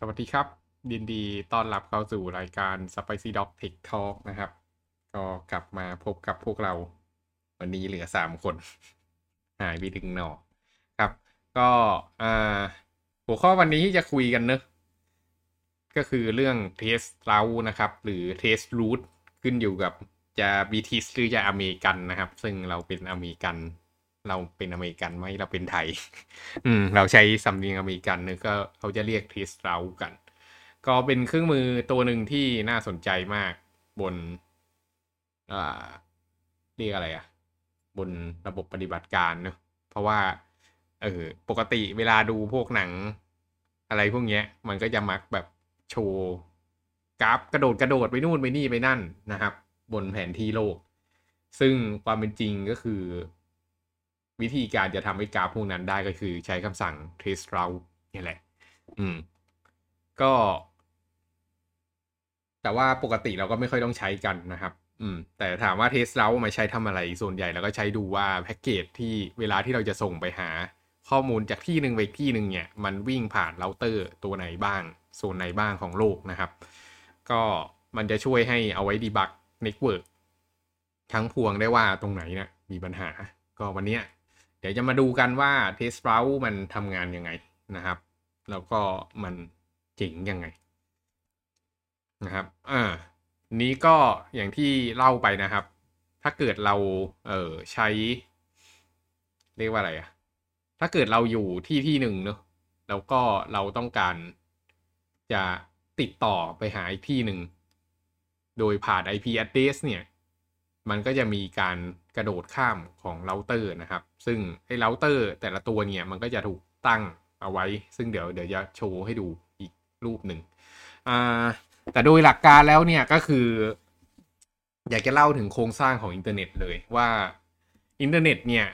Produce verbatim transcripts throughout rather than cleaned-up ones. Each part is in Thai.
สวัสดีครับยินดีต้อนรับเข้าสู่รายการ Spicy Doc Talk นะครับก็กลับมาพบกับพวกเราวันนี้เหลือสามคนหายไปถึงหนอครับก็หัวข้อวันนี้จะคุยกันเนอะก็คือเรื่อง Test Route นะครับหรือ Test Route ขึ้นอยู่กับจะ บี ที เอส หรือจะอเมริกันนะครับซึ่งเราเป็นอเมริกันเราเป็นอเมริกันไหมเราเป็นไทยอืมเราใช้สำเนียงอเมริกันเนี่ยก็เขาจะเรียก Test Route กันก็เป็นเครื่องมือตัวหนึ่งที่น่าสนใจมากบนอ่าเรียกอะไรอ่ะบนระบบปฏิบัติการเนอะเพราะว่าเออปกติเวลาดูพวกหนังอะไรพวกเนี้ยมันก็จะมักแบบโชว์กราฟกระโดดกระโดดไปนู่นไปนี่ไปนั่นนะครับบนแผนที่โลกซึ่งความเป็นจริงก็คือวิธีการจะทำให้กราฟพวกนั้นได้ก็คือใช้คำสั่ง trace route นี่แหละอืมก็แต่ว่าปกติเราก็ไม่ค่อยต้องใช้กันนะครับอืมแต่ถามว่า trace route มาใช้ทำอะไรส่วนใหญ่เราก็ใช้ดูว่าแพ็กเกจที่เวลาที่เราจะส่งไปหาข้อมูลจากที่หนึ่งไปที่หนึ่งเนี่ยมันวิ่งผ่านเราเตอร์ตัวไหนบ้างโซนไหนบ้างของโลกนะครับก็มันจะช่วยให้เอาไว้ดีบักเน็ตเวิร์กทั้งพวงได้ว่าตรงไหนเนี่ยมีปัญหาก็วันนี้เดี๋ยวจะมาดูกันว่า Test Route มันทำงานยังไงนะครับแล้วก็มันเจ๋งยังไงนะครับอ่านี้ก็อย่างที่เล่าไปนะครับถ้าเกิดเราเอ่อใช้เรียกว่าอะไรอะถ้าเกิดเราอยู่ที่ที่หนึ่งเนอะแล้วก็เราต้องการจะติดต่อไปหาอีกที่หนึ่งโดยผ่าน ไอ พี address เนี่ยมันก็จะมีการกระโดดข้ามของเราเตอร์นะครับซึ่งไอ้เราเตอร์แต่ละตัวเนี่ยมันก็จะถูกตั้งเอาไว้ซึ่งเดี๋ยวเดี๋ยวจะโชว์ให้ดูอีกรูปหนึ่งอ่าแต่โดยหลักการแล้วเนี่ยก็คืออยากจะเล่าถึงโครงสร้างของอินเทอร์เน็ตเลยว่าอินเทอร์เน็ตเนี่ย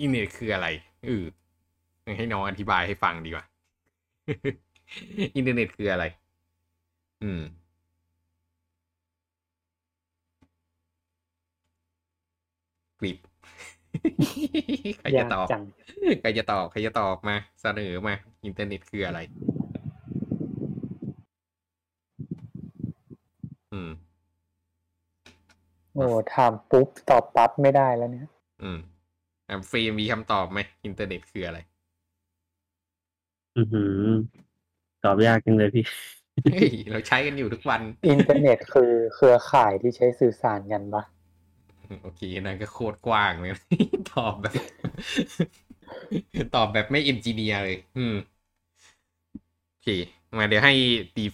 อินเทอร์เน็ตคืออะไรอือให้น้องอธิบายให้ฟังดีกว่า อินเทอร์เน็ตคืออะไรอืมกริบ ใครจะตอบใครจะตอบใครจะตอบมาเสนอมาอินเทอร์เน็ตคืออะไรอืมโอ้ถามปุ๊บตอบปั๊บไม่ได้แล้วเนี่ยอืมอ่ะฟรีมีคำตอบไหมอินเทอร์เน็ตคืออะไรอือหือตอบยากจังเลยพี่ เราใช้กันอยู่ทุกวันอินเทอร์เน็ตคือเครือข่ายที่ใช้สื่อสารกันปะโอเคนั่นก็โคตรกว้างเลยตอบแบบตอบแบบไม่เอนจิเนียร์เลยอืมโอเคมาเดี๋ยวให้ตี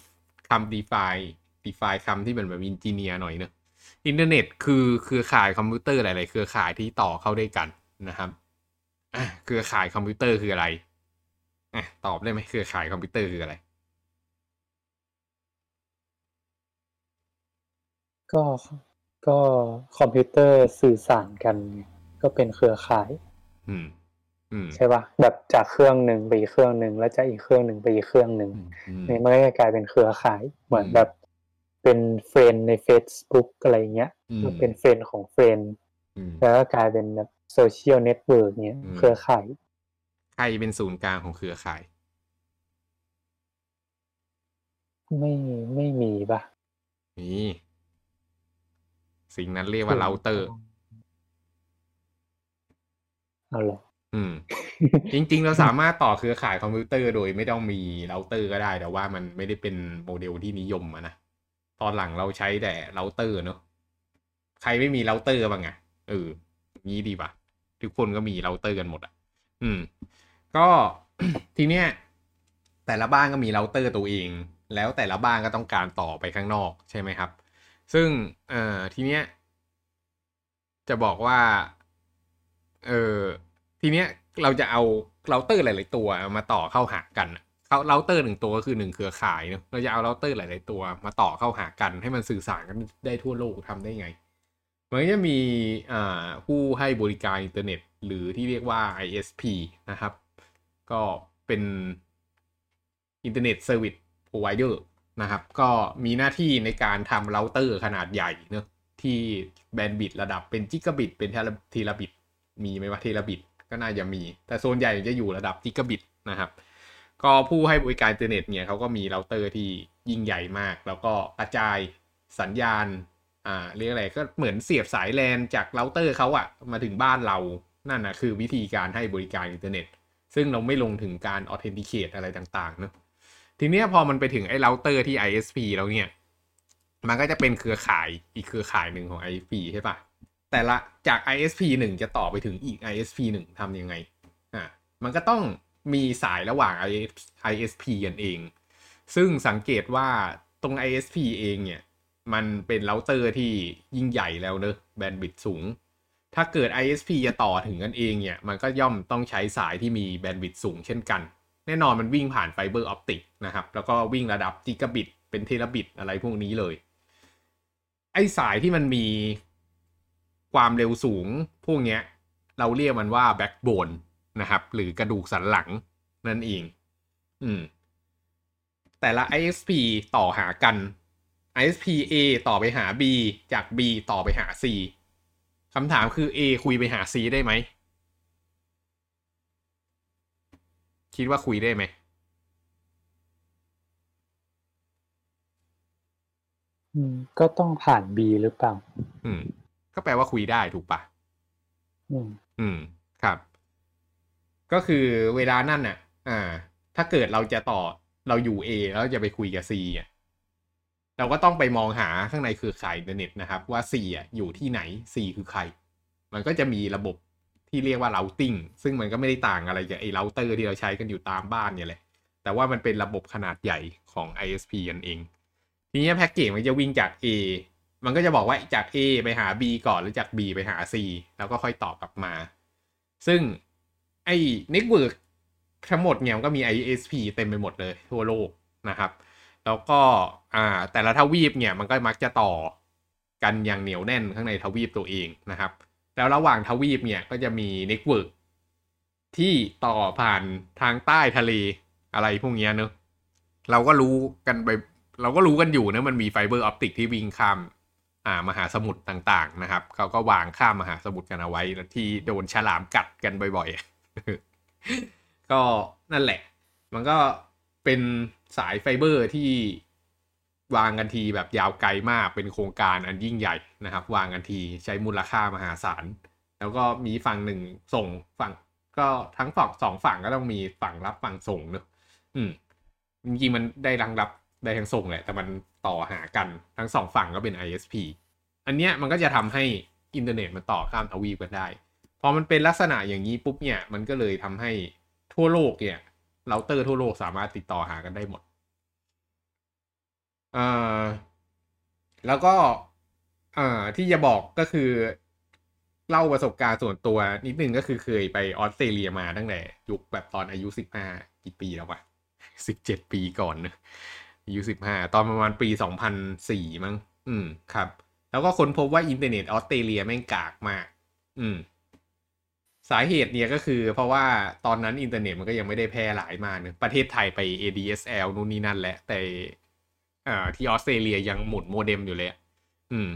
คำ define define คำที่เป็นแบบเอนจิเนียร์หน่อยเนอะอินเทอร์เน็ตคือเครือข่ายคอมพิวเตอร์หลายๆเครือข่ายที่ต่อเข้าด้วยกันนะครับอ่ะเครือข่ายคอมพิวเตอร์คืออะไรอ่ะตอบได้ไหมเครือข่ายคอมพิวเตอร์คืออะไรก็ก็คอมพิวเตอร์สื่อสารกันก็เป็นเครือข่ายอืมอืมใช่ป่ะแบบจากเครื่องนึงไปอีกเครื่องนึงแล้วจากอีกเครื่องนึงไปอีกเครื่องนึงนี่มันก็กลายเป็นเครือข่ายเหมือนแบบเป็นเฟรนด์ใน Facebook อะไรเงี้ยก็เป็นเฟรนด์ของเฟรนด์แล้วก็กลายเป็นแบบโซเชียลเน็ตเวิร์คเงี้ยเครือข่ายใครเป็นศูนย์กลางของเครือข่ายไม่ไม่มีป่ะมีสิ่งนั้นเรียกว่าเราเตอร์เอาเลยอืม จริงๆเราสามารถต่อเครือข่ายคอมพิวเตอร์โดยไม่ต้องมีเราเตอร์ก็ได้แต่ว่ามันไม่ได้เป็นโมเดลที่นิยมอะนะตอนหลังเราใช้แต่เราเตอร์เนอะใครไม่มีเราเตอร์บ้างอะเอองี้ดีป่ะทุกคนก็มีเราเตอร์กันหมดอะอืมก็ ทีเนี้ยแต่ละบ้านก็มีเราเตอร์ตัวเองแล้วแต่ละบ้านก็ต้องการต่อไปข้างนอกใช่ไหมครับซึ่งเอ่อทีเนี้ยจะบอกว่าเอ่อทีเนี้ยเราจะเอาเราเตอร์หลายๆตัวมาต่อเข้าหากันเขาเราเตอร์หนึ่งตัวก็คือหนึ่งเครือข่ายเนอะเราจะเอาเราเตอร์หลายๆตัวมาต่อเข้าหากันให้มันสื่อสารกันได้ทั่วโลกทำได้ไงมันจะมีอ่าผู้ให้บริการอินเทอร์เน็ตหรือที่เรียกว่า ไอ เอส พี นะครับก็เป็นอินเทอร์เน็ตเซอร์วิสโพรไวเดอร์นะครับก็มีหน้าที่ในการทำเราเตอร์ขนาดใหญ่เนอะที่แบนด์วิดต์ระดับเป็นจิกะบิตเป็นเทราบิตมีไหมว่าเทราบิตก็น่าจะมีแต่โซนใหญ่จะอยู่ระดับจิกะบิตนะครับ ก็ผู้ให้บริการอินเทอร์เน็ตเนี่ยเขาก็มีเราเตอร์ที่ยิ่งใหญ่มากแล้วก็กระจายสัญญาณอ่าเรียกอะไรก็เหมือนเสียบสายแลนจากเราเตอร์เขาอะมาถึงบ้านเรานั่นนะคือวิธีการให้บริการอินเทอร์เน็ตซึ่งเราไม่ลงถึงการออเทนติเคทอะไรต่างๆเนอะทีเนี้ยพอมันไปถึงไอ้เราเตอร์ที่ ไอ เอส พี แล้วเนี่ยมันก็จะเป็นเครือข่ายอีกเครือข่ายหนึ่งของ ไอ เอส พี ใช่ปะแต่ละจาก ไอ เอส พี หนึ่งจะต่อไปถึงอีก ไอ เอส พี หนึ่งทำยังไงอ่ะมันก็ต้องมีสายระหว่าง ไอ เอส พี กันเองซึ่งสังเกตว่าตรง ไอ เอส พี เองเนี่ยมันเป็นเราเตอร์ที่ยิ่งใหญ่แล้วเนอะแบนด์วิดต์สูงถ้าเกิด ไอ เอส พี จะต่อถึงกันเองเนี่ยมันก็ย่อมต้องใช้สายที่มีแบนด์วิดต์สูงเช่นกันแน่นอนมันวิ่งผ่านไฟเบอร์ออปติกนะครับแล้วก็วิ่งระดับกิกะบิตเป็นเทราบิตอะไรพวกนี้เลยไอ้สายที่มันมีความเร็วสูงพวกเนี้ยเราเรียกมันว่าแบ็กโบนนะครับหรือกระดูกสันหลังนั่นเองอืมแต่ละ ไอ เอส พี ต่อหากัน ไอ เอส พี A ต่อไปหา B จาก B ต่อไปหา C คำถามคือ A คุยไปหา C ได้ไหมคิดว่าคุยได้ไหมอืมก็ต้องผ่าน B หรือเปล่าอืมก็แปลว่าคุยได้ถูกปะอืมอืมครับก็คือเวลานั่นน่ะอ่าถ้าเกิดเราจะต่อเราอยู่ A แล้วจะไปคุยกับ C อ่ะเราก็ต้องไปมองหาข้างในเครือข่ายอินเทอร์เน็ตนะครับว่า C อ่ะอยู่ที่ไหน C คือใครมันก็จะมีระบบที่เรียกว่า routing ซึ่งมันก็ไม่ได้ต่างอะไรกับไอ้ router ที่เราใช้กันอยู่ตามบ้านเนี่ยแหละแต่ว่ามันเป็นระบบขนาดใหญ่ของ ไอ เอส พี กันเองทีนี้แพ็กเกจมันจะวิ่งจาก A มันก็จะบอกว่าจาก A ไปหา B ก่อนแล้วจาก B ไปหา C แล้วก็ค่อยต่อกลับมาซึ่งไอ้ network ทั้งหมดเนี่ยมันก็มี ไอ เอส พี เต็มไปหมดเลยทั่วโลกนะครับแล้วก็อ่าแต่ละทวีปเนี่ยมันก็มักจะต่อกันอย่างเหนียวแน่นข้างในทวีปตัวเองนะครับแล้วระหว่างทวีปเนี่ยก็จะมี network ที่ต่อผ่านทางใต้ทะเลอะไรพวกเนี้ยเนอะเราก็รู้กันไปเราก็รู้กันอยู่นะมันมีไฟเบอร์ออปติกที่วิ่งข้ามอ่ามหาสมุทรต่างๆนะครับเขาก็วางข้ามมหาสมุทรกันเอาไว้ที่โดนฉลามกัดกันบ่อยๆก็นั่นแหละมันก็เป็นสายไฟเบอร์ที่วางกันทีแบบยาวไกลมากเป็นโครงการอันยิ่งใหญ่นะครับวางกันทีใช้มูลค่ามหาศาลแล้วก็มีฝั่งหนึ่งส่งฝั่งก็ทั้งฝั่งสองฝั่งก็ต้องมีฝั่งรับฝั่งส่งเนอะอืมจริงๆมันได้รังรับได้ทั้งส่งแหละแต่มันต่อหากันทั้งสองฝั่งก็เป็น ไอ เอส พี อันเนี้ยมันก็จะทำให้อินเทอร์เน็ตมันต่อข้ามทวีปกันได้พอมันเป็นลักษณะอย่างนี้ปุ๊บเนี่ยมันก็เลยทำให้ทั่วโลกเนี่ยเราเตอร์ทั่วโลกสามารถติดต่อหากันได้หมดเอ่อแล้วก็เอ่อที่จะบอกก็คือเล่าประสบการณ์ส่วนตัวนิดนึงก็คือเคยไปออสเตรเลียมาตั้งแต่ยุคแบบตอนอายุสิบห้ากี่ปีแล้ววะสิบเจ็ดปีก่อนนะอายุสิบห้าตอนประมาณปีสองพันสี่มั้งอืมครับแล้วก็ค้นพบว่าอินเทอร์เน็ตออสเตรเลียแม่งกากมากอืมสาเหตุเนี่ยก็คือเพราะว่าตอนนั้นอินเทอร์เน็ตมันก็ยังไม่ได้แพร่หลายมากนะประเทศไทยไป เอ ดี เอส แอล นู่นนี่นั่นแหละแต่อ่าที่ออสเตรเลียยังหมุนโมเด็มอยู่เลยอืม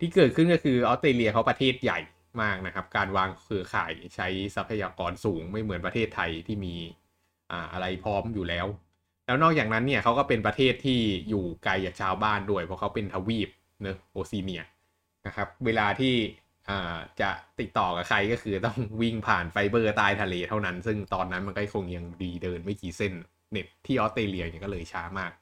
ที่เกิดขึ้นก็คือออสเตรเลียเขาประเทศใหญ่มากนะครับการวางเครือข่ายใช้ทรัพยากรสูงไม่เหมือนประเทศไทยที่มีอ่าอะไรพร้อมอยู่แล้วแล้วนอกจากนั้นเนี่ยเขาก็เป็นประเทศที่อยู่ไกลจากชาวบ้านด้วยเพราะเขาเป็นทวีปเนอะโอซีเนียนะครับเวลาที่อ่าจะติดต่อกับใครก็คือต้องวิ่งผ่านไฟเบอร์ใต้ทะเลเท่านั้นซึ่งตอนนั้นมันก็คงยังดีเดินไม่กี่เส้นเน็ตที่ออสเตรเลียเนี่ยก็เลยช้ามาก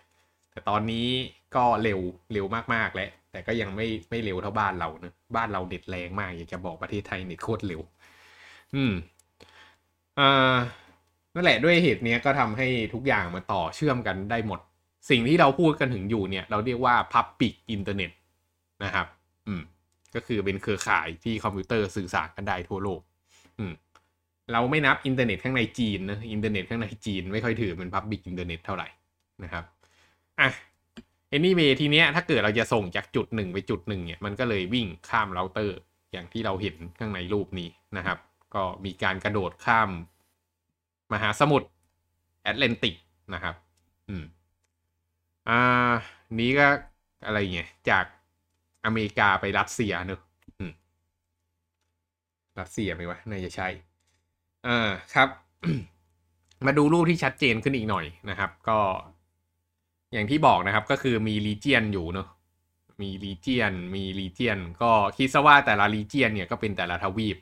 แต่ตอนนี้ก็เร็วเร็วมากๆแล้วแต่ก็ยังไม่ไม่เร็วเท่าบ้านเราเนอะบ้านเราเน็ตแรงมากอยากจะบอกประเทศไทยเน็ตโคตรเร็วอืมอ่านั่นแหละด้วยเหตุนี้ก็ทำให้ทุกอย่างมันต่อเชื่อมกันได้หมดสิ่งที่เราพูดกันถึงอยู่เนี่ยเราเรียกว่า Public Internet นะครับอืมก็คือเป็นเครือข่ายที่คอมพิวเตอร์สื่อสารกันได้ทั่วโลกอืมเราไม่นับอินเทอร์เน็ตข้างในจีนนะอินเทอร์เน็ตข้างในจีนไม่ค่อยถือเป็น Public Internet เท่าไหร่นะครับอ่ะ anyway ทีเนี้ยถ้าเกิดเราจะส่งจากจุดหนึ่งไปจุดหนึ่งเนี่ยมันก็เลยวิ่งข้ามเราเตอร์อย่างที่เราเห็นข้างในรูปนี้นะครับก็มีการกระโดดข้ามมหาสมุทรแอตแลนติกนะครับอืมอ่านี้ก็อะไรเงี้ยจากอเมริกาไปรัสเซียเนอะอืมรัสเซียไหมวะน่าจะใช่อ่าครับ มาดูรูปที่ชัดเจนขึ้นอีกหน่อยนะครับก็อย่างที่บอกนะครับก็คือมีรีเจียนอยู่เนอะมีรีเจียนมีรีเจียนก็คิดซะว่าแต่ละรีเจียนเนี่ยก็เป็นแต่ละทวีป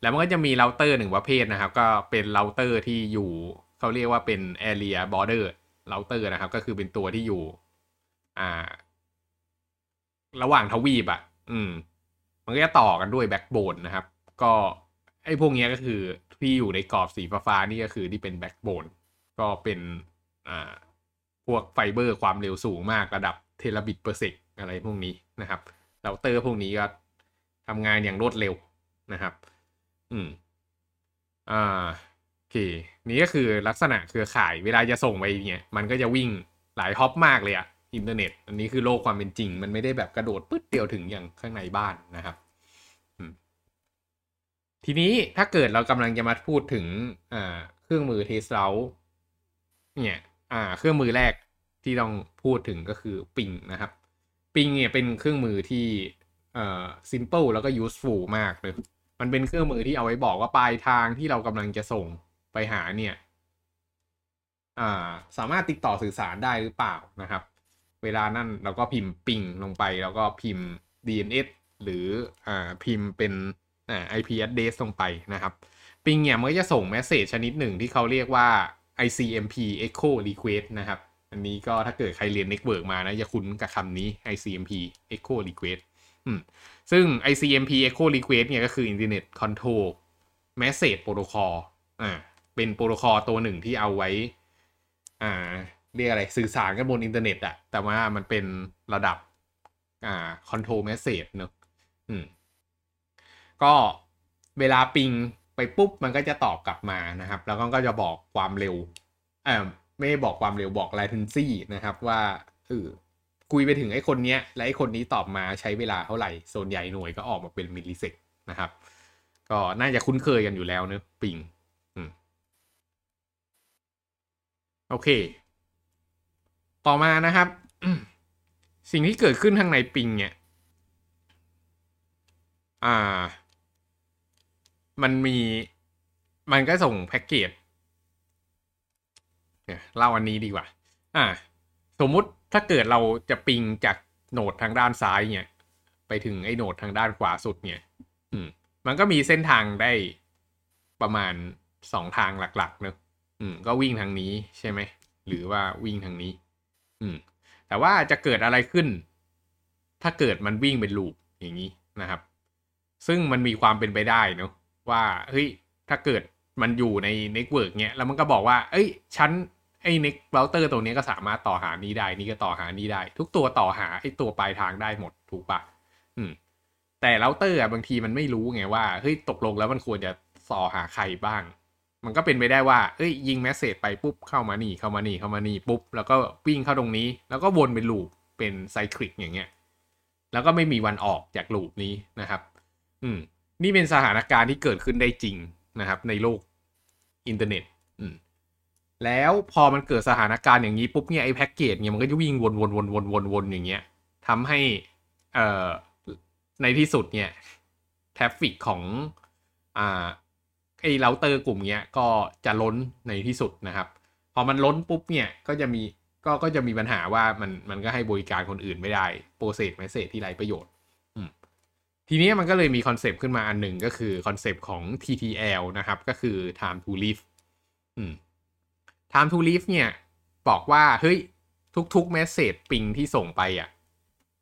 แล้วมันก็จะมีเราเตอร์หนึ่งประเภทนะครับก็เป็นเราเตอร์ที่อยู่เขาเรียกว่าเป็น area border router นะครับก็คือเป็นตัวที่อยู่อ่าระหว่างทวีปอ่ะอืมมันก็จะต่อกันด้วยแบ็กโบนนะครับก็ไอ้พวกนี้ก็คือที่อยู่ในกรอบสีฟ้าๆนี่ก็คือที่เป็นแบ็กโบนก็เป็นอ่าพวกไฟเบอร์ความเร็วสูงมากระดับเทราบิตเปอร์เซกอะไรพวกนี้นะครับเราเตอร์พวกนี้ก็ทำงานอย่างรวดเร็วนะครับอืมอ่าโอเคนี่ก็คือลักษณะเครือข่ายเวลาจะส่งไปเนี่ยมันก็จะวิ่งหลายฮอปมากเลยอะอินเทอร์เน็ตอันนี้คือโลกความเป็นจริงมันไม่ได้แบบกระโดดปึ๊ดเดียวถึงอย่างข้างในบ้านนะครับทีนี้ถ้าเกิดเรากำลังจะมาพูดถึงเครื่องมือ Test Route เนี่ยเครื่องมือแรกที่ต้องพูดถึงก็คือปิงนะครับปิงเนี่ยเป็นเครื่องมือที่เอ่อ simple แล้วก็ useful มากเลยมันเป็นเครื่องมือที่เอาไว้บอกว่าปลายทางที่เรากำลังจะส่งไปหาเนี่ยสามารถติดต่อสื่อสารได้หรือเปล่านะครับเวลานั้นเราก็พิมพ์ปิงลงไปแล้วก็พิมพ์ ดี เอ็น เอส หรืออ่าพิมพ์เป็นอ่า ไอ พี address ลงไปนะครับปิงเนี่ยมันจะส่งเมสเสจชนิดหนึ่งที่เขาเรียกว่า ไอ ซี เอ็ม พี Echo Request นะครับอันนี้ก็ถ้าเกิดใครเรียน Network มานะจะคุ้นกับคำนี้ ไอ ซี เอ็ม พีEcho Request อืมซึ่ง ไอ ซี เอ็ม พี Echo Request เนี่ยก็คือ Internet Control Message Protocol อ่าเป็นโปรโตคอลตัวหนึ่งที่เอาไว้อ่าเรียกอะไรสื่อสารกันบนอินเทอร์เน็ตอะแต่ว่ามันเป็นระดับอ่า control message เนอะอืมก็เวลาปิงไปปุ๊บมันก็จะตอบกลับมานะครับแล้วก็จะบอกความเร็วเอ่อไม่ได้บอกความเร็วบอก latency นะครับว่าเออคุยไปถึงไอ้คนเนี้ยและไอ้คนนี้ตอบมาใช้เวลาเท่าไหร่ส่วนใหญ่หน่วยก็ออกมาเป็นมิลลิเซกนะครับก็น่าจะคุ้นเคยกันอยู่แล้วเนอะปิงโอเคต่อมานะครับสิ่งที่เกิดขึ้นทางในปิงเนี่ยอ่ามันมีมันก็ส่งแพ็กเกจเนี่ยเล่าอันนี้ดีกว่าอ่าสมมุติถ้าเกิดเราจะปิงจากโหนดทางด้านซ้ายเนี่ยไปถึงไอ้โหนดทางด้านขวาสุดเนี่ยอืมมันก็มีเส้นทางได้ประมาณสองทางหลักๆเนอะอืมก็วิ่งทางนี้ใช่ไหมหรือว่าวิ่งทางนี้อืมแต่ว่าจะเกิดอะไรขึ้นถ้าเกิดมันวิ่งเป็นลูปอย่างนี้นะครับซึ่งมันมีความเป็นไปได้เนอะว่าเฮ้ยถ้าเกิดมันอยู่ในเน็ตเวิร์กเนี้ยแล้วมันก็บอกว่าเอ้ยชั้นไอ้เน็ตเบราว์เตอร์ตัวนี้ก็สามารถต่อหานี้ได้นี่ก็ต่อหานี้ได้ทุกตัวต่อหาไอ้ตัวปลายทางได้หมดถูกปะอืมแต่เราเตอร์อ่ะบางทีมันไม่รู้ไงว่าเฮ้ยตกลงแล้วมันควรจะต่อหาใครบ้างมันก็เป็นไปได้ว่าเอ้ยยิงเมสเสจไปปุ๊บเข้ามานี่เข้ามานี่เข้ามานี่ปุ๊บแล้วก็วิ่งเข้าตรงนี้แล้วก็วนเป็นลูปเป็นไซคลิกอย่างเงี้ยแล้วก็ไม่มีวันออกจากลูปนี้นะครับอืมนี่เป็นสถานการณ์ที่เกิดขึ้นได้จริงนะครับในโลกอินเทอร์เน็ตอืมแล้วพอมันเกิดสถานการณ์อย่างนี้ปุ๊บเนี่ยไอ้แพ็กเกจเนี่ยมันก็จะวิ่งวนๆๆๆๆอย่างเงี้ยทำให้เอ่อในที่สุดเนี่ยทราฟฟิกของอ่าไอ้เราเตอร์กลุ่มเนี้ยก็จะล้นในที่สุดนะครับพอมันล้นปุ๊บเนี่ยก็จะมีก็ก็จะมีปัญหาว่ามันมันก็ให้บริการคนอื่นไม่ได้โปรเซสเมสเสจที่ไร้ประโยชน์ทีนี้มันก็เลยมีคอนเซปต์ขึ้นมาอันหนึ่งก็คือคอนเซปต์ของ ที ที แอล นะครับก็คือ time to live อืม time to live เนี่ยบอกว่าเฮ้ยทุกๆเมสเสจปิงที่ส่งไปอ่ะ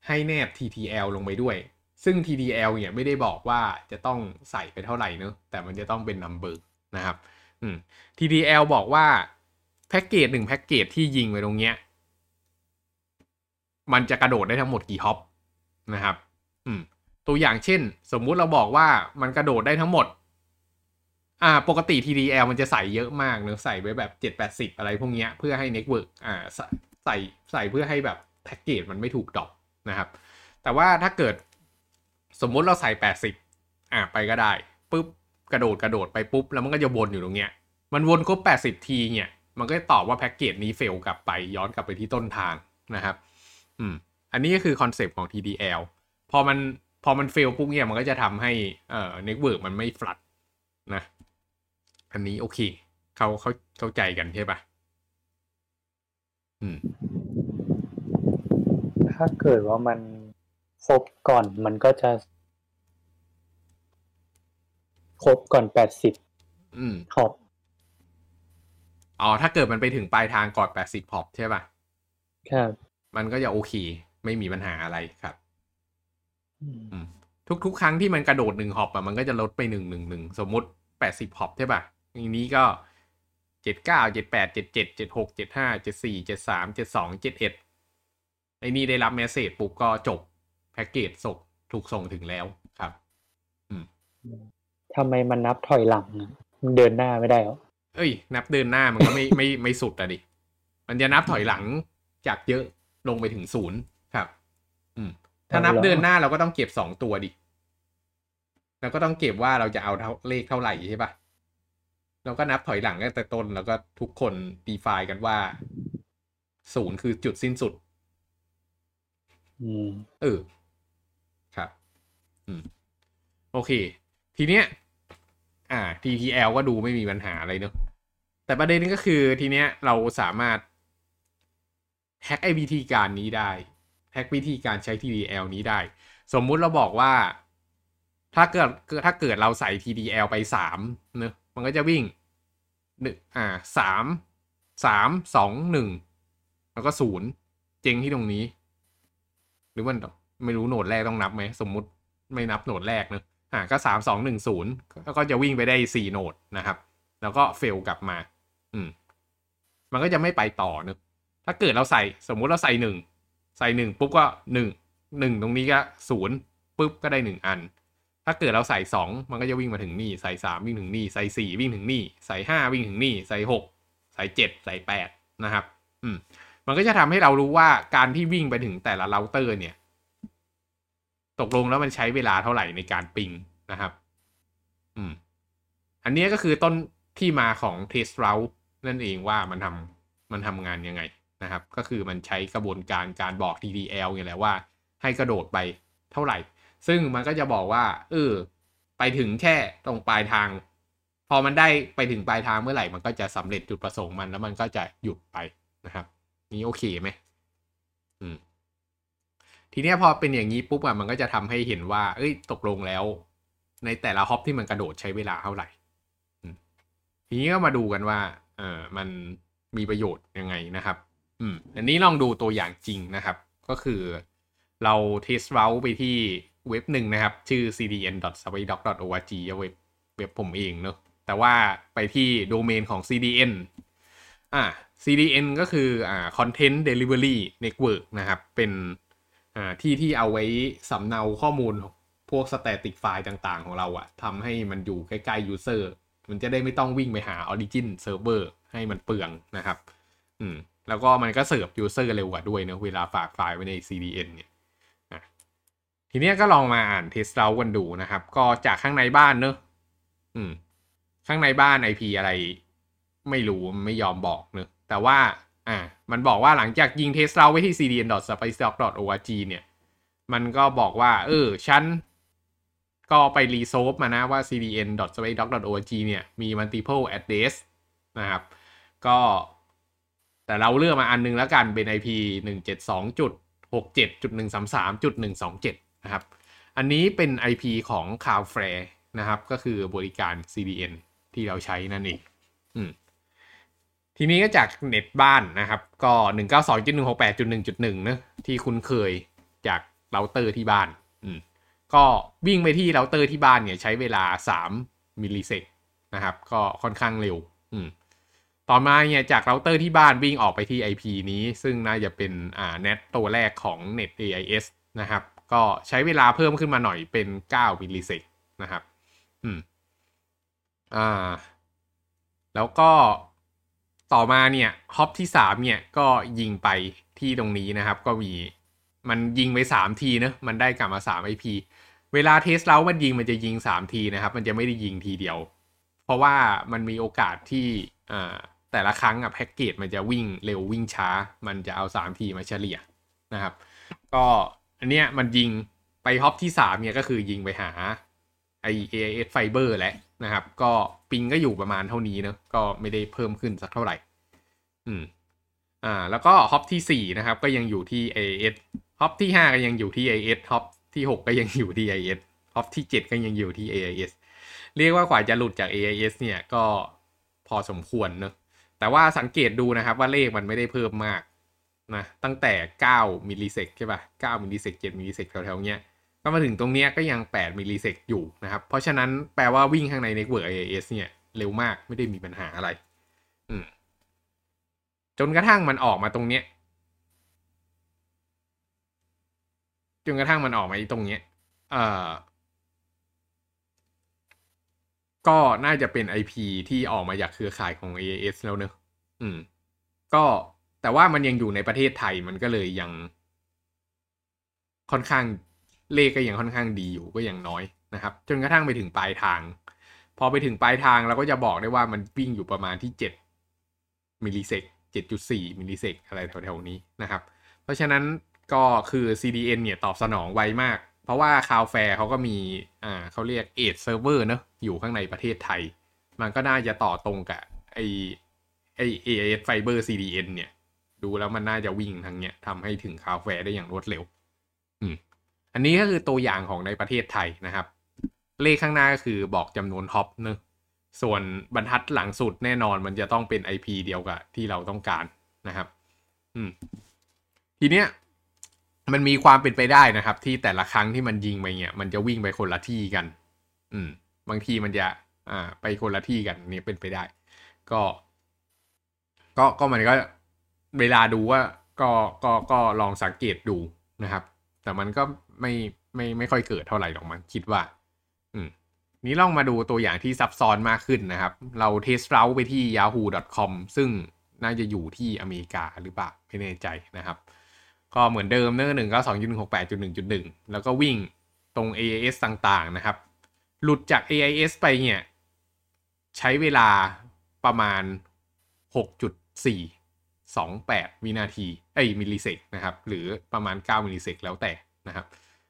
ให้แนบ ที ที แอล ลงไปด้วยซึ่ง ที ดี แอล เนี่ยไม่ได้บอกว่าจะต้องใส่ไปเท่าไหร่เนอะแต่มันจะต้องเป็น number นะครับอืม ที ดี แอล บอกว่าแพ็กเกจหนึ่งแพ็กเกจที่ยิงไปตรงเนี้ยมันจะกระโดดได้ทั้งหมดกี่ฮอปนะครับอืมตัวอย่างเช่นสมมุติเราบอกว่ามันกระโดดได้ทั้งหมดอ่าปกติ ที ดี แอล มันจะใส่เยอะมากเนอะใส่ไว้แบบเจ็ด แปด สิบอะไรพวกเนี้ยเพื่อให้เน็ตเวิร์กอ่าใส่ใส่เพื่อให้แบบแพ็กเกจมันไม่ถูกดรอปนะครับแต่ว่าถ้าเกิดสมมุติเราใส่แปดสิบอ่ะไปก็ได้ปุ๊บกระโดดกระโดดไปปุ๊บแล้วมันก็จะวนอยู่ตรงเนี้ยมันวนครบแปดสิบทีเนี่ยมันก็จะตอบว่าแพ็กเกจนี้เฟลกลับไปย้อนกลับไปที่ต้นทางนะครับอืมอันนี้ก็คือคอนเซปต์ของ ที ดี แอล พอมันพอมันเฟลปุ๊บเนี่ยมันก็จะทำให้เอ่อเน็ตเวิร์คมันไม่ฟลัดนะอันนี้โอเค เขาเขาเข้าใจกันใช่ป่ะอืมถ้าเกิดว่ามันครบก่อนมันก็จะครบก่อนแปดสิบอืมครบอ๋อถ้าเกิดมันไปถึงปลายทางก่อนแปดสิบพอปใช่ป่ะครับมันก็จะโอเคไม่มีปัญหาอะไรครับอืมทุกๆครั้งที่มันกระโดดหนึ่งฮอปอ่ะมันก็จะลดไปหนึ่งหนึ่งหนึ่งสมมุติแปดสิบฮอปใช่ป่ะอย่างนี้ก็เจ็ดเก้า เจ็ดแปด เจ็ดเจ็ด เจ็ดหก เจ็ดห้า เจ็ดสี่ เจ็ดสาม เจ็ดสอง เจ็ดเอ็ดไอ้นี่ได้รับเมสเสจปุ๊บก็จบแพ็กเกจส่งถูกส่งถึงแล้วครับอืมทำไมมันนับถอยหลังมันเดินหน้าไม่ได้หรอเอ้ยนับเดินหน้ามันก็ไม่ไม่ไม่สุดอ่ะดิมันจะนับถอยหลังจากเยอะลงไปถึงศูนย์ครับอืมถ้านับเดินหน้าเราก็ต้องเก็บสองตัวดิเราก็ต้องเก็บว่าเราจะเอาเลขเท่าไหร่ใช่ป่ะเราก็นับถอยหลังตั้งแต่ต้นแล้วก็ทุกคน define กันว่าศูนย์คือจุดสิ้นสุดอืมเออครับอืมโอเคทีเนี้ยอ่า ที ที แอล ก็ดูไม่มีปัญหาอะไรเนอะแต่ประเด็นก็คือทีเนี้ยเราสามารถแฮกไอ้วิธีการนี้ได้แฮกวิธีการใช้ ที ที แอล นี้ได้สมมุติเราบอกว่าถ้าเกิดถ้าเกิดเราใส่ ที ดี แอล ไปสามเนอะมันก็จะวิ่งหนึ่งอ่าสาม สาม สอง หนึ่งแล้วก็ศูนย์เจ๊งที่ตรงนี้หรือมันไม่รู้โหนดแรกต้องนับไหมสมมุติไม่นับโหนดแรกเนอะอ่าก็สาม สอง หนึ่ง ศูนย์แล้วก็จะวิ่งไปได้สี่โหนดนะครับแล้วก็เฟลกลับมาอืมมันก็จะไม่ไปต่อเนอะถ้าเกิดเราใส่สมมุติเราใส่หนึ่งใส่หนึ่งปุ๊บก็หนึ่ง หนึ่งตรงนี้ก็ศูนย์ปุ๊บก็ได้หนึ่งอันถ้าเกิดเราใส่สองมันก็จะวิ่งมาถึงนี่ใส่สามวิ่งถึงนี่ใส่สี่วิ่งถึงนี่ใส่ห้าวิ่งถึงนี่ใส่หกใส่เจ็ดใส่แปดนะครับอืมมันก็จะทำให้เรารู้ว่าการที่วิ่งไปถึงแต่ละเราเตอร์เนี่ยตกลงแล้วมันใช้เวลาเท่าไหร่ในการปิงนะครับอืมอันนี้ก็คือต้นที่มาของ Test Route นั่นเองว่ามันทำมันทำงานยังไงนะครับก็คือมันใช้กระบวนการการบอก ที ดี แอล อย่างแหละว่าให้กระโดดไปเท่าไหร่ซึ่งมันก็จะบอกว่าเออไปถึงแค่ตรงปลายทางพอมันได้ไปถึงปลายทางเมื่อไหร่มันก็จะสำเร็จจุดประสงค์มันแล้วมันก็จะหยุดไปนะครับนี่โอเคไหมอืมทีเนี้ยพอเป็นอย่างนี้ปุ๊บอ่ะมันก็จะทำให้เห็นว่าเอ้ยตกลงแล้วในแต่ละฮอปที่มันกระโดดใช้เวลาเท่าไหร่อืมทีนี้ก็มาดูกันว่าเออมันมีประโยชน์ยังไงนะครับอืมอันนี้ลองดูตัวอย่างจริงนะครับก็คือเราเทสเราไปที่เว็บหนึ่งนะครับชื่อ ซี ดี เอ็น ดอท สไปซ์ ด็อก ดอท โอ อาร์ จี เว็บเว็บผมเองเนอะแต่ว่าไปที่โดเมนของ ซี ดี เอ็น อ่า ซี ดี เอ็น ก็คืออ่า Content Delivery Network นะครับเป็นอ่าที่ที่เอาไว้สำเนาข้อมูลพวก static file ต่างๆของเราอะทำให้มันอยู่ใกล้ๆ user มันจะได้ไม่ต้องวิ่งไปหา origin server ให้มันเปลืองนะครับอืมแล้วก็มันก็เสิร์ฟ user เร็วกว่าด้วยเนอะเวลาฝากไฟล์ไว้ใน ซี ดี เอ็น เนี่ยทีนี้ก็ลองมาอ่าน Test Route กันดูนะครับก็จากข้างในบ้านเนอะอืมข้างในบ้าน ไอ พี อะไรไม่รู้ไม่ยอมบอกเนอะแต่ว่าอ่ามันบอกว่าหลังจากยิง Test Route ไว้ที่ ซี ดี เอ็น ดอท สไปซ์ ด็อก ดอท โอ อาร์ จี เนี่ยมันก็บอกว่าเออฉันก็ไปรีโซฟมานะว่า ซี ดี เอ็น ดอท สไปซ์ ด็อก ดอท โอ อาร์ จี เนี่ยมี multiple address นะครับก็แต่เราเลือกมาอันนึงแล้วกันเป็น ไอ พี หนึ่งเจ็ดสอง หกเจ็ด หนึ่งสามสาม หนึ่งสองเจ็ดนะครับอันนี้เป็น ไอ พี ของ Cloudflare นะครับก็คือบริการ ซี ดี เอ็น ที่เราใช้นั่นเองอืมทีนี้ก็จากเน็ตบ้านนะครับก็ หนึ่งเก้าสอง หนึ่งหกแปด หนึ่ง หนึ่ง นะที่คุณเคยจากเราเตอร์ที่บ้านอืมก็วิ่งไปที่เราเตอร์ที่บ้านเนี่ยใช้เวลาสามมิลลิเซกนะครับก็ค่อนข้างเร็วอืมต่อมาเนี่ยจากเราเตอร์ที่บ้านวิ่งออกไปที่ ไอ พี นี้ซึ่งน่าจะเป็นอ่า เน็ต ตัวแรกของ Net เอ ไอ เอส นะครับก็ใช้เวลาเพิ่มขึ้นมาหน่อยเป็นเก้ามิลลิเซกนะครับอืมอ่าแล้วก็ต่อมาเนี่ยฮอปที่สามเนี่ยก็ยิงไปที่ตรงนี้นะครับก็มีมันยิงไปสามทีนะมันได้กลับมาสาม ไอ พี เวลาเทสเรามันยิงมันจะยิงสามทีนะครับมันจะไม่ได้ยิงทีเดียวเพราะว่ามันมีโอกาสที่อ่าแต่ละครั้งอ่ะแพ็กเกจมันจะวิ่งเร็ววิ่งช้ามันจะเอาสามทีมาเฉลี่ยนะครับก็อันเนี้ยมันยิงไปฮอปที่สามเนี่ยก็คือยิงไปหาไอ้ เอ ไอ เอส Fiber แหละ นะครับก็ปิงก็อยู่ประมาณเท่านี้นะก็ไม่ได้เพิ่มขึ้นสักเท่าไหร่อืมอ่าแล้วก็ฮอปที่สี่นะครับก็ยังอยู่ที่ ไอ เอส ฮอปที่ห้าก็ยังอยู่ที่ ไอ เอส ฮอปที่หกก็ยังอยู่ที่ ไอ เอส ฮอปที่เจ็ดก็ยังอยู่ที่ ไอ เอส เรียกว่ากว่าจะหลุดจาก ไอ เอส เนี่ยก็พอสมควรนะแต่ว่าสังเกตดูนะครับว่าเลขมันไม่ได้เพิ่มมากนะตั้งแต่เก้ามิลลิเซกใช่ป่ะเก้ามิลลิเซกเจ็ดมิลลิเซกแถวๆเนี้ยก็มาถึงตรงเนี้ยก็ยังแปดมิลลิเซกอยู่นะครับเพราะฉะนั้นแปลว่าวิ่งข้างในเน็ตเวิร์ก ไอ เอส เนี่ยเร็วมากไม่ได้มีปัญหาอะไรอืมจนกระทั่งมันออกมาตรงเนี้ยจนกระทั่งมันออกมาตรงเนี้ยเอ่อก็น่าจะเป็น ไอ พี ที่ออกมาจากเครือข่ายของ ไอ เอส แล้วเนอะอืมก็แต่ว่ามันยังอยู่ในประเทศไทยมันก็เลยยังค่อนข้างเลขก็ยังค่อนข้างดีอยู่ก็ยังน้อยนะครับจนกระทั่งไปถึงปลายทางพอไปถึงปลายทางเราก็จะบอกได้ว่ามันวิ่งอยู่ประมาณที่เจ็ดมิลลิเซก เจ็ดจุดสี่ มิลลิเซกอะไรแถวๆนี้นะครับเพราะฉะนั้นก็คือ ซี ดี เอ็น เนี่ยตอบสนองไวมากเพราะว่าคาวแฟร์เขาก็มีอ่าเขาเรียก Edge Server เนอะอยู่ข้างในประเทศไทยมันก็น่าจะต่อตรงกับไอไอ ไอ เอส Fiber ซี ดี เอ็น เนี่ยดูแล้วมันน่าจะวิ่งทางเนี้ยทำให้ถึงคาวแฟร์ได้อย่างรวดเร็วอืมอันนี้ก็คือตัวอย่างของในประเทศไทยนะครับเลขข้างหน้าก็คือบอกจำนวนฮอปเนอะส่วนบรรทัดหลังสุดแน่นอนมันจะต้องเป็น ไอ พี เดียวกับที่เราต้องการนะครับอืมทีเนี้ยมันมีความเป็นไปได้นะครับที่แต่ละครั้งที่มันยิงไปเนี่ยมันจะวิ่งไปคนละที่กันอืมบางทีมันจะอ่าไปคนละที่กันนี่เป็นไปได้ก็ก็ก็มันก็เวลาดูว่าก็ก็ก็ลองสังเกตดูนะครับแต่มันก็ไม่ไม่ไม่ค่อยเกิดเท่าไหร่หรอกมั้งคิดว่าอืมนี้ลองมาดูตัวอย่างที่ซับซ้อนมากขึ้นนะครับเรา Test Route ไปที่ yahoo ดอท คอม ซึ่งน่าจะอยู่ที่อเมริกาหรือเปล่าไม่แน่ใจนะครับก็เหมือนเดิมเนอะ หนึ่งเก้าสองจุดหนึ่งหกแปดจุดหนึ่งจุดหนึ่ง แล้วก็วิ่งตรง ไอ เอส ต่างๆนะครับหลุดจาก ไอ เอส ไปเนี่ยใช้เวลาประมาณ หกจุดสี่สองแปด วินาทีเอ้ยมิลลิเซกนะครับหรือประมาณเก้ามิลลิเซกแล้วแต่นะครับ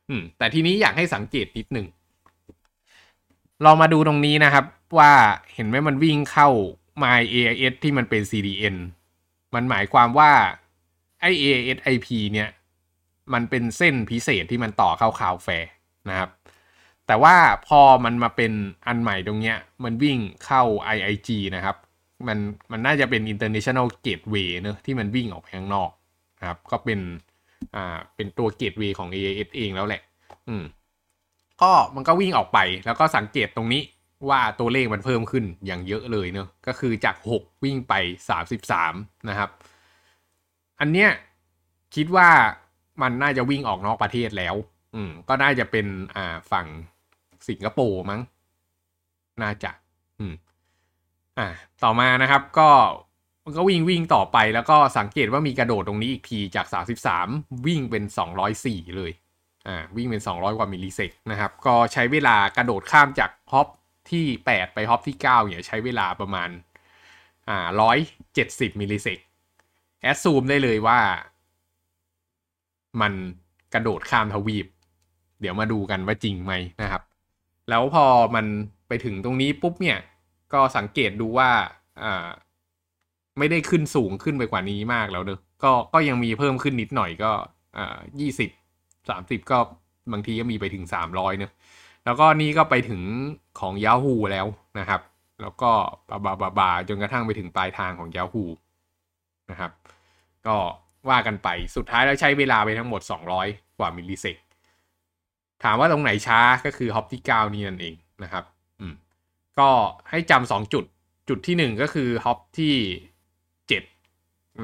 อืมแต่ทีนี้อยากให้สังเกตนิดนึงลองมาดูตรงนี้นะครับว่าเห็นไหมมันวิ่งเข้า My ไอ เอส ที่มันเป็น ซี ดี เอ็น มันหมายความว่าไอ้ ไอ เอส ไอ พี เนี่ยมันเป็นเส้นพิเศษที่มันต่อเข้าคาวแฟร์นะครับแต่ว่าพอมันมาเป็นอันใหม่ตรงเนี้ยมันวิ่งเข้า ไอ ไอ จี นะครับมันมันน่าจะเป็น International Gateway เนอะที่มันวิ่งออกไปข้างนอกนะครับก็เป็นอ่าเป็นตัว Gateway ของ ไอ เอส เองแล้วแหละอืมก็มันก็วิ่งออกไปแล้วก็สังเกตตรงนี้ว่าตัวเลขมันเพิ่มขึ้นอย่างเยอะเลยเนอะก็คือจากหกวิ่งไปสามสิบสามนะครับอันเนี้ยคิดว่ามันน่าจะวิ่งออกนอกประเทศแล้วอืมก็น่าจะเป็นอ่าฝั่งสิงคโปร์มั้งน่าจะอืมอ่าต่อมานะครับก็ก็วิ่งวิ่งต่อไปแล้วก็สังเกตว่ามีกระโดดตรงนี้อีกทีจากสามสิบสามวิ่งเป็นสองร้อยสี่เลยอ่าวิ่งเป็นสองร้อยกว่ามิลลิเซกนะครับก็ใช้เวลากระโดดข้ามจากฮอปที่แปดไปฮอปที่เก้าเนี่ยใช้เวลาประมาณอ่าหนึ่งร้อยเจ็ดสิบมิลลิเซกแอสซูมได้เลยว่ามันกระโดดข้ามทวีปเดี๋ยวมาดูกันว่าจริงไหมนะครับแล้วพอมันไปถึงตรงนี้ปุ๊บเนี่ยก็สังเกตดูว่าอ่าไม่ได้ขึ้นสูงขึ้นไปกว่านี้มากแล้วเด้อก็ก็ยังมีเพิ่มขึ้นนิดหน่อยก็อ่ายี่สิบ สามสิบก็บางทีก็มีไปถึงสามร้อยเนอะแล้วก็นี่ก็ไปถึงของ Yahoo แล้วนะครับแล้วก็บาบาบาบาจนกระทั่งไปถึงปลายทางของ Yahoo นะครับก็ว่ากันไปสุดท้ายแล้วใช้เวลาไปทั้งหมดสองร้อยกว่ามิลลิเซกถามว่าตรงไหนช้าก็คือฮอปที่เก้านี่นั่นเองนะครับอืมก็ให้จำสองจุดจุดที่หนึ่งก็คือฮอปที่เจ็ด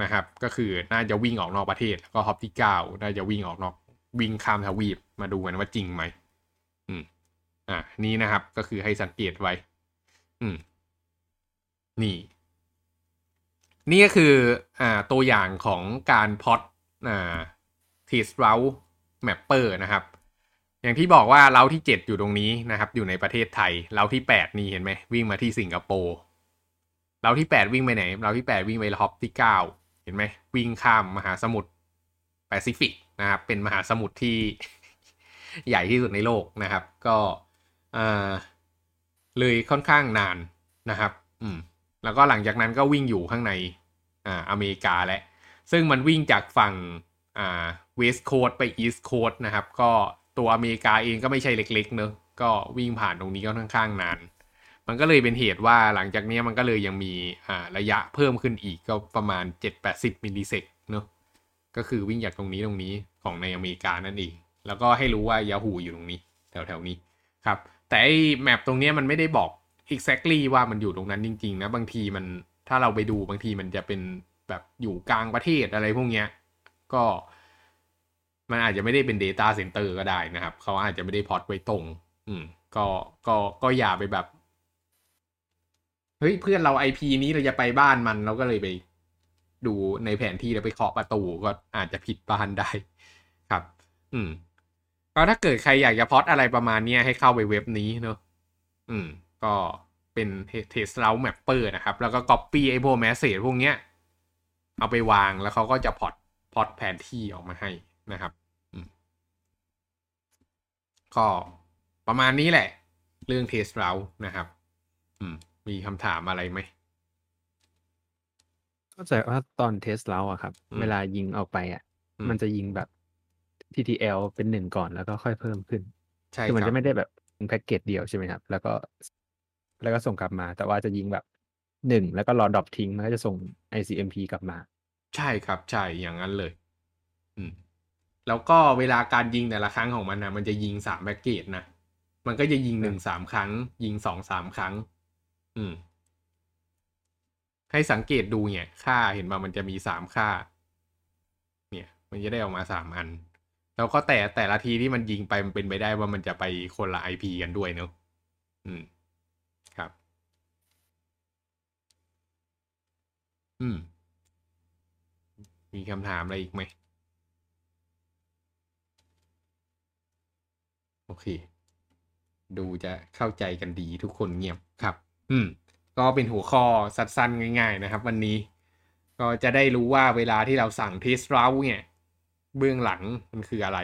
นะครับก็คือน่าจะวิ่งออกนอกประเทศแล้วก็ฮอปที่เก้าน่าจะวิ่งออกนอกวิ่งข้ามทวีปมาดูกันว่าจริงไหมอืมอ่ะนี่นะครับก็คือให้สังเกตไว้อืมนี่นี่ก็คืออ่าตัวอย่างของการพล็อตอ่า Test Route Mapper นะครับอย่างที่บอกว่าเราที่เจ็ดอยู่ตรงนี้นะครับอยู่ในประเทศไทยเราที่แปดนี่เห็นไหมวิ่งมาที่สิงคโปร์เราที่แปดวิ่งไปไหนเราที่แปดวิ่งไปฮอปที่เก้าเห็นไหมวิ่งข้ามมหาสมุทรแปซิฟิกนะครับเป็นมหาสมุทรที่ ใหญ่ที่สุดในโลกนะครับก็อ่า เลยค่อนข้างนานนะครับอืมแล้วก็หลังจากนั้นก็วิ่งอยู่ข้างในอ่าอเมริกาแหละซึ่งมันวิ่งจากฝั่งอ่า West Coast ไป East Coast นะครับก็ตัวอเมริกาเองก็ไม่ใช่เล็กๆเนอะก็วิ่งผ่านตรงนี้ก็ค่อนข้างนานมันก็เลยเป็นเหตุว่าหลังจากนี้มันก็เลยยังมีอ่าระยะเพิ่มขึ้นอีกก็ประมาณ เจ็ดถึงแปดสิบ มิลลิเซกเนอะก็คือวิ่งจากตรงนี้ตรงนี้ของในอเมริกานั่นเองแล้วก็ให้รู้ว่า Yahoo อยู่ตรงนี้แถวๆนี้ครับแต่ไอ้แมปตรงนี้มันไม่ได้บอก exactly ว่ามันอยู่ตรงนั้นจริงๆนะบางทีมันถ้าเราไปดูบางทีมันจะเป็นแบบอยู่กลางประเทศอะไรพวกเนี้ยก็มันอาจจะไม่ได้เป็น data center ก็ได้นะครับเขาอาจจะไม่ได้พอร์ตไว้ตรงอืมก็ก็ก็อย่าไปแบบเฮ้ยเพื่อนเรา ไอ พี นี้เราจะไปบ้านมันเราก็เลยไปดูในแผนที่แล้วไปเคาะประตูก็อาจจะผิดบ้านได้ครับอืมก็ถ้าเกิดใครอยากจะพอร์ตอะไรประมาณนี้ให้เข้าไปเว็บนี้เนอะอืมก็เป็น Test Route Mapper นะครับแล้วก็ copy ไอ้พวก message พวกเนี้ยเอาไปวางแล้วเขาก็จะพอร์ตพอร์ตแผนที่ออกมาให้นะครับอืมก็ประมาณนี้แหละเรื่อง Test Route นะครับอืมมีคำถามอะไรไหมเข้าใจว่าตอนเทสแล้วอะครับเวลายิงออกไปอะมันจะยิงแบบ ที ที แอล เป็นหนึ่งก่อนแล้วก็ค่อยเพิ่มขึ้นใช่คือมันจะไม่ได้แบบเป็นแพ็กเกจเดียวใช่ไหมครับแล้วก็แล้วก็ส่งกลับมาแต่ว่าจะยิงแบบหนึ่งแล้วก็รอดรอปทิ้งมันก็จะส่ง ไอ ซี เอ็ม พี กลับมาใช่ครับใช่อย่างนั้นเลยอืมแล้วก็เวลาการยิงแต่ละครั้งของมันนะมันจะยิงสามแพ็กเกจนะมันก็จะยิงหนึ่ง สามครั้งยิงสอง สามครั้งอืมให้สังเกตดูเนี่ยค่าเห็นป่ะมันจะมีสามค่าเนี่ยมันจะได้ออกมาสามอันแล้วก็แต่แต่ละทีที่มันยิงไปมันเป็นไปได้ว่ามันจะไปคนละ ไอ พี กันด้วยเนอะอืมครับอืมมีคำถามอะไรอีกไหมโอเคดูจะเข้าใจกันดีทุกคนเงียบครับอืมก็เป็นหัวข้อสั้นๆง่ายๆนะครับวันนี้ก็จะได้รู้ว่าเวลาที่เราสั่ง Test Route เนี่ยเบื้องหลังมันคืออะไร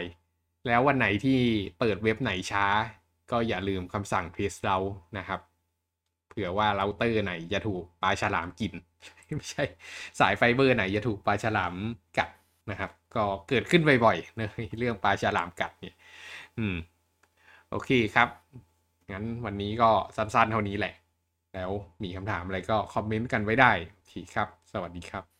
แล้ววันไหนที่เปิดเว็บไหนช้าก็อย่าลืมคำสั่ง Test Route นะครับเผื่อว่าเราเตอร์ไหนจะถูกปลาฉลามกิน ไม่ใช่สายไฟเบอร์ไหนจะถูกปลาฉลามกัดนะครับก็เกิดขึ้นบ่อยๆนะเรื่องปลาฉลามกัดเนี่ยอืมโอเคครับงั้นวันนี้ก็สั้นๆเท่านี้แหละแล้วมีคำถามอะไรก็คอมเมนต์กันไว้ได้ทีครับสวัสดีครับ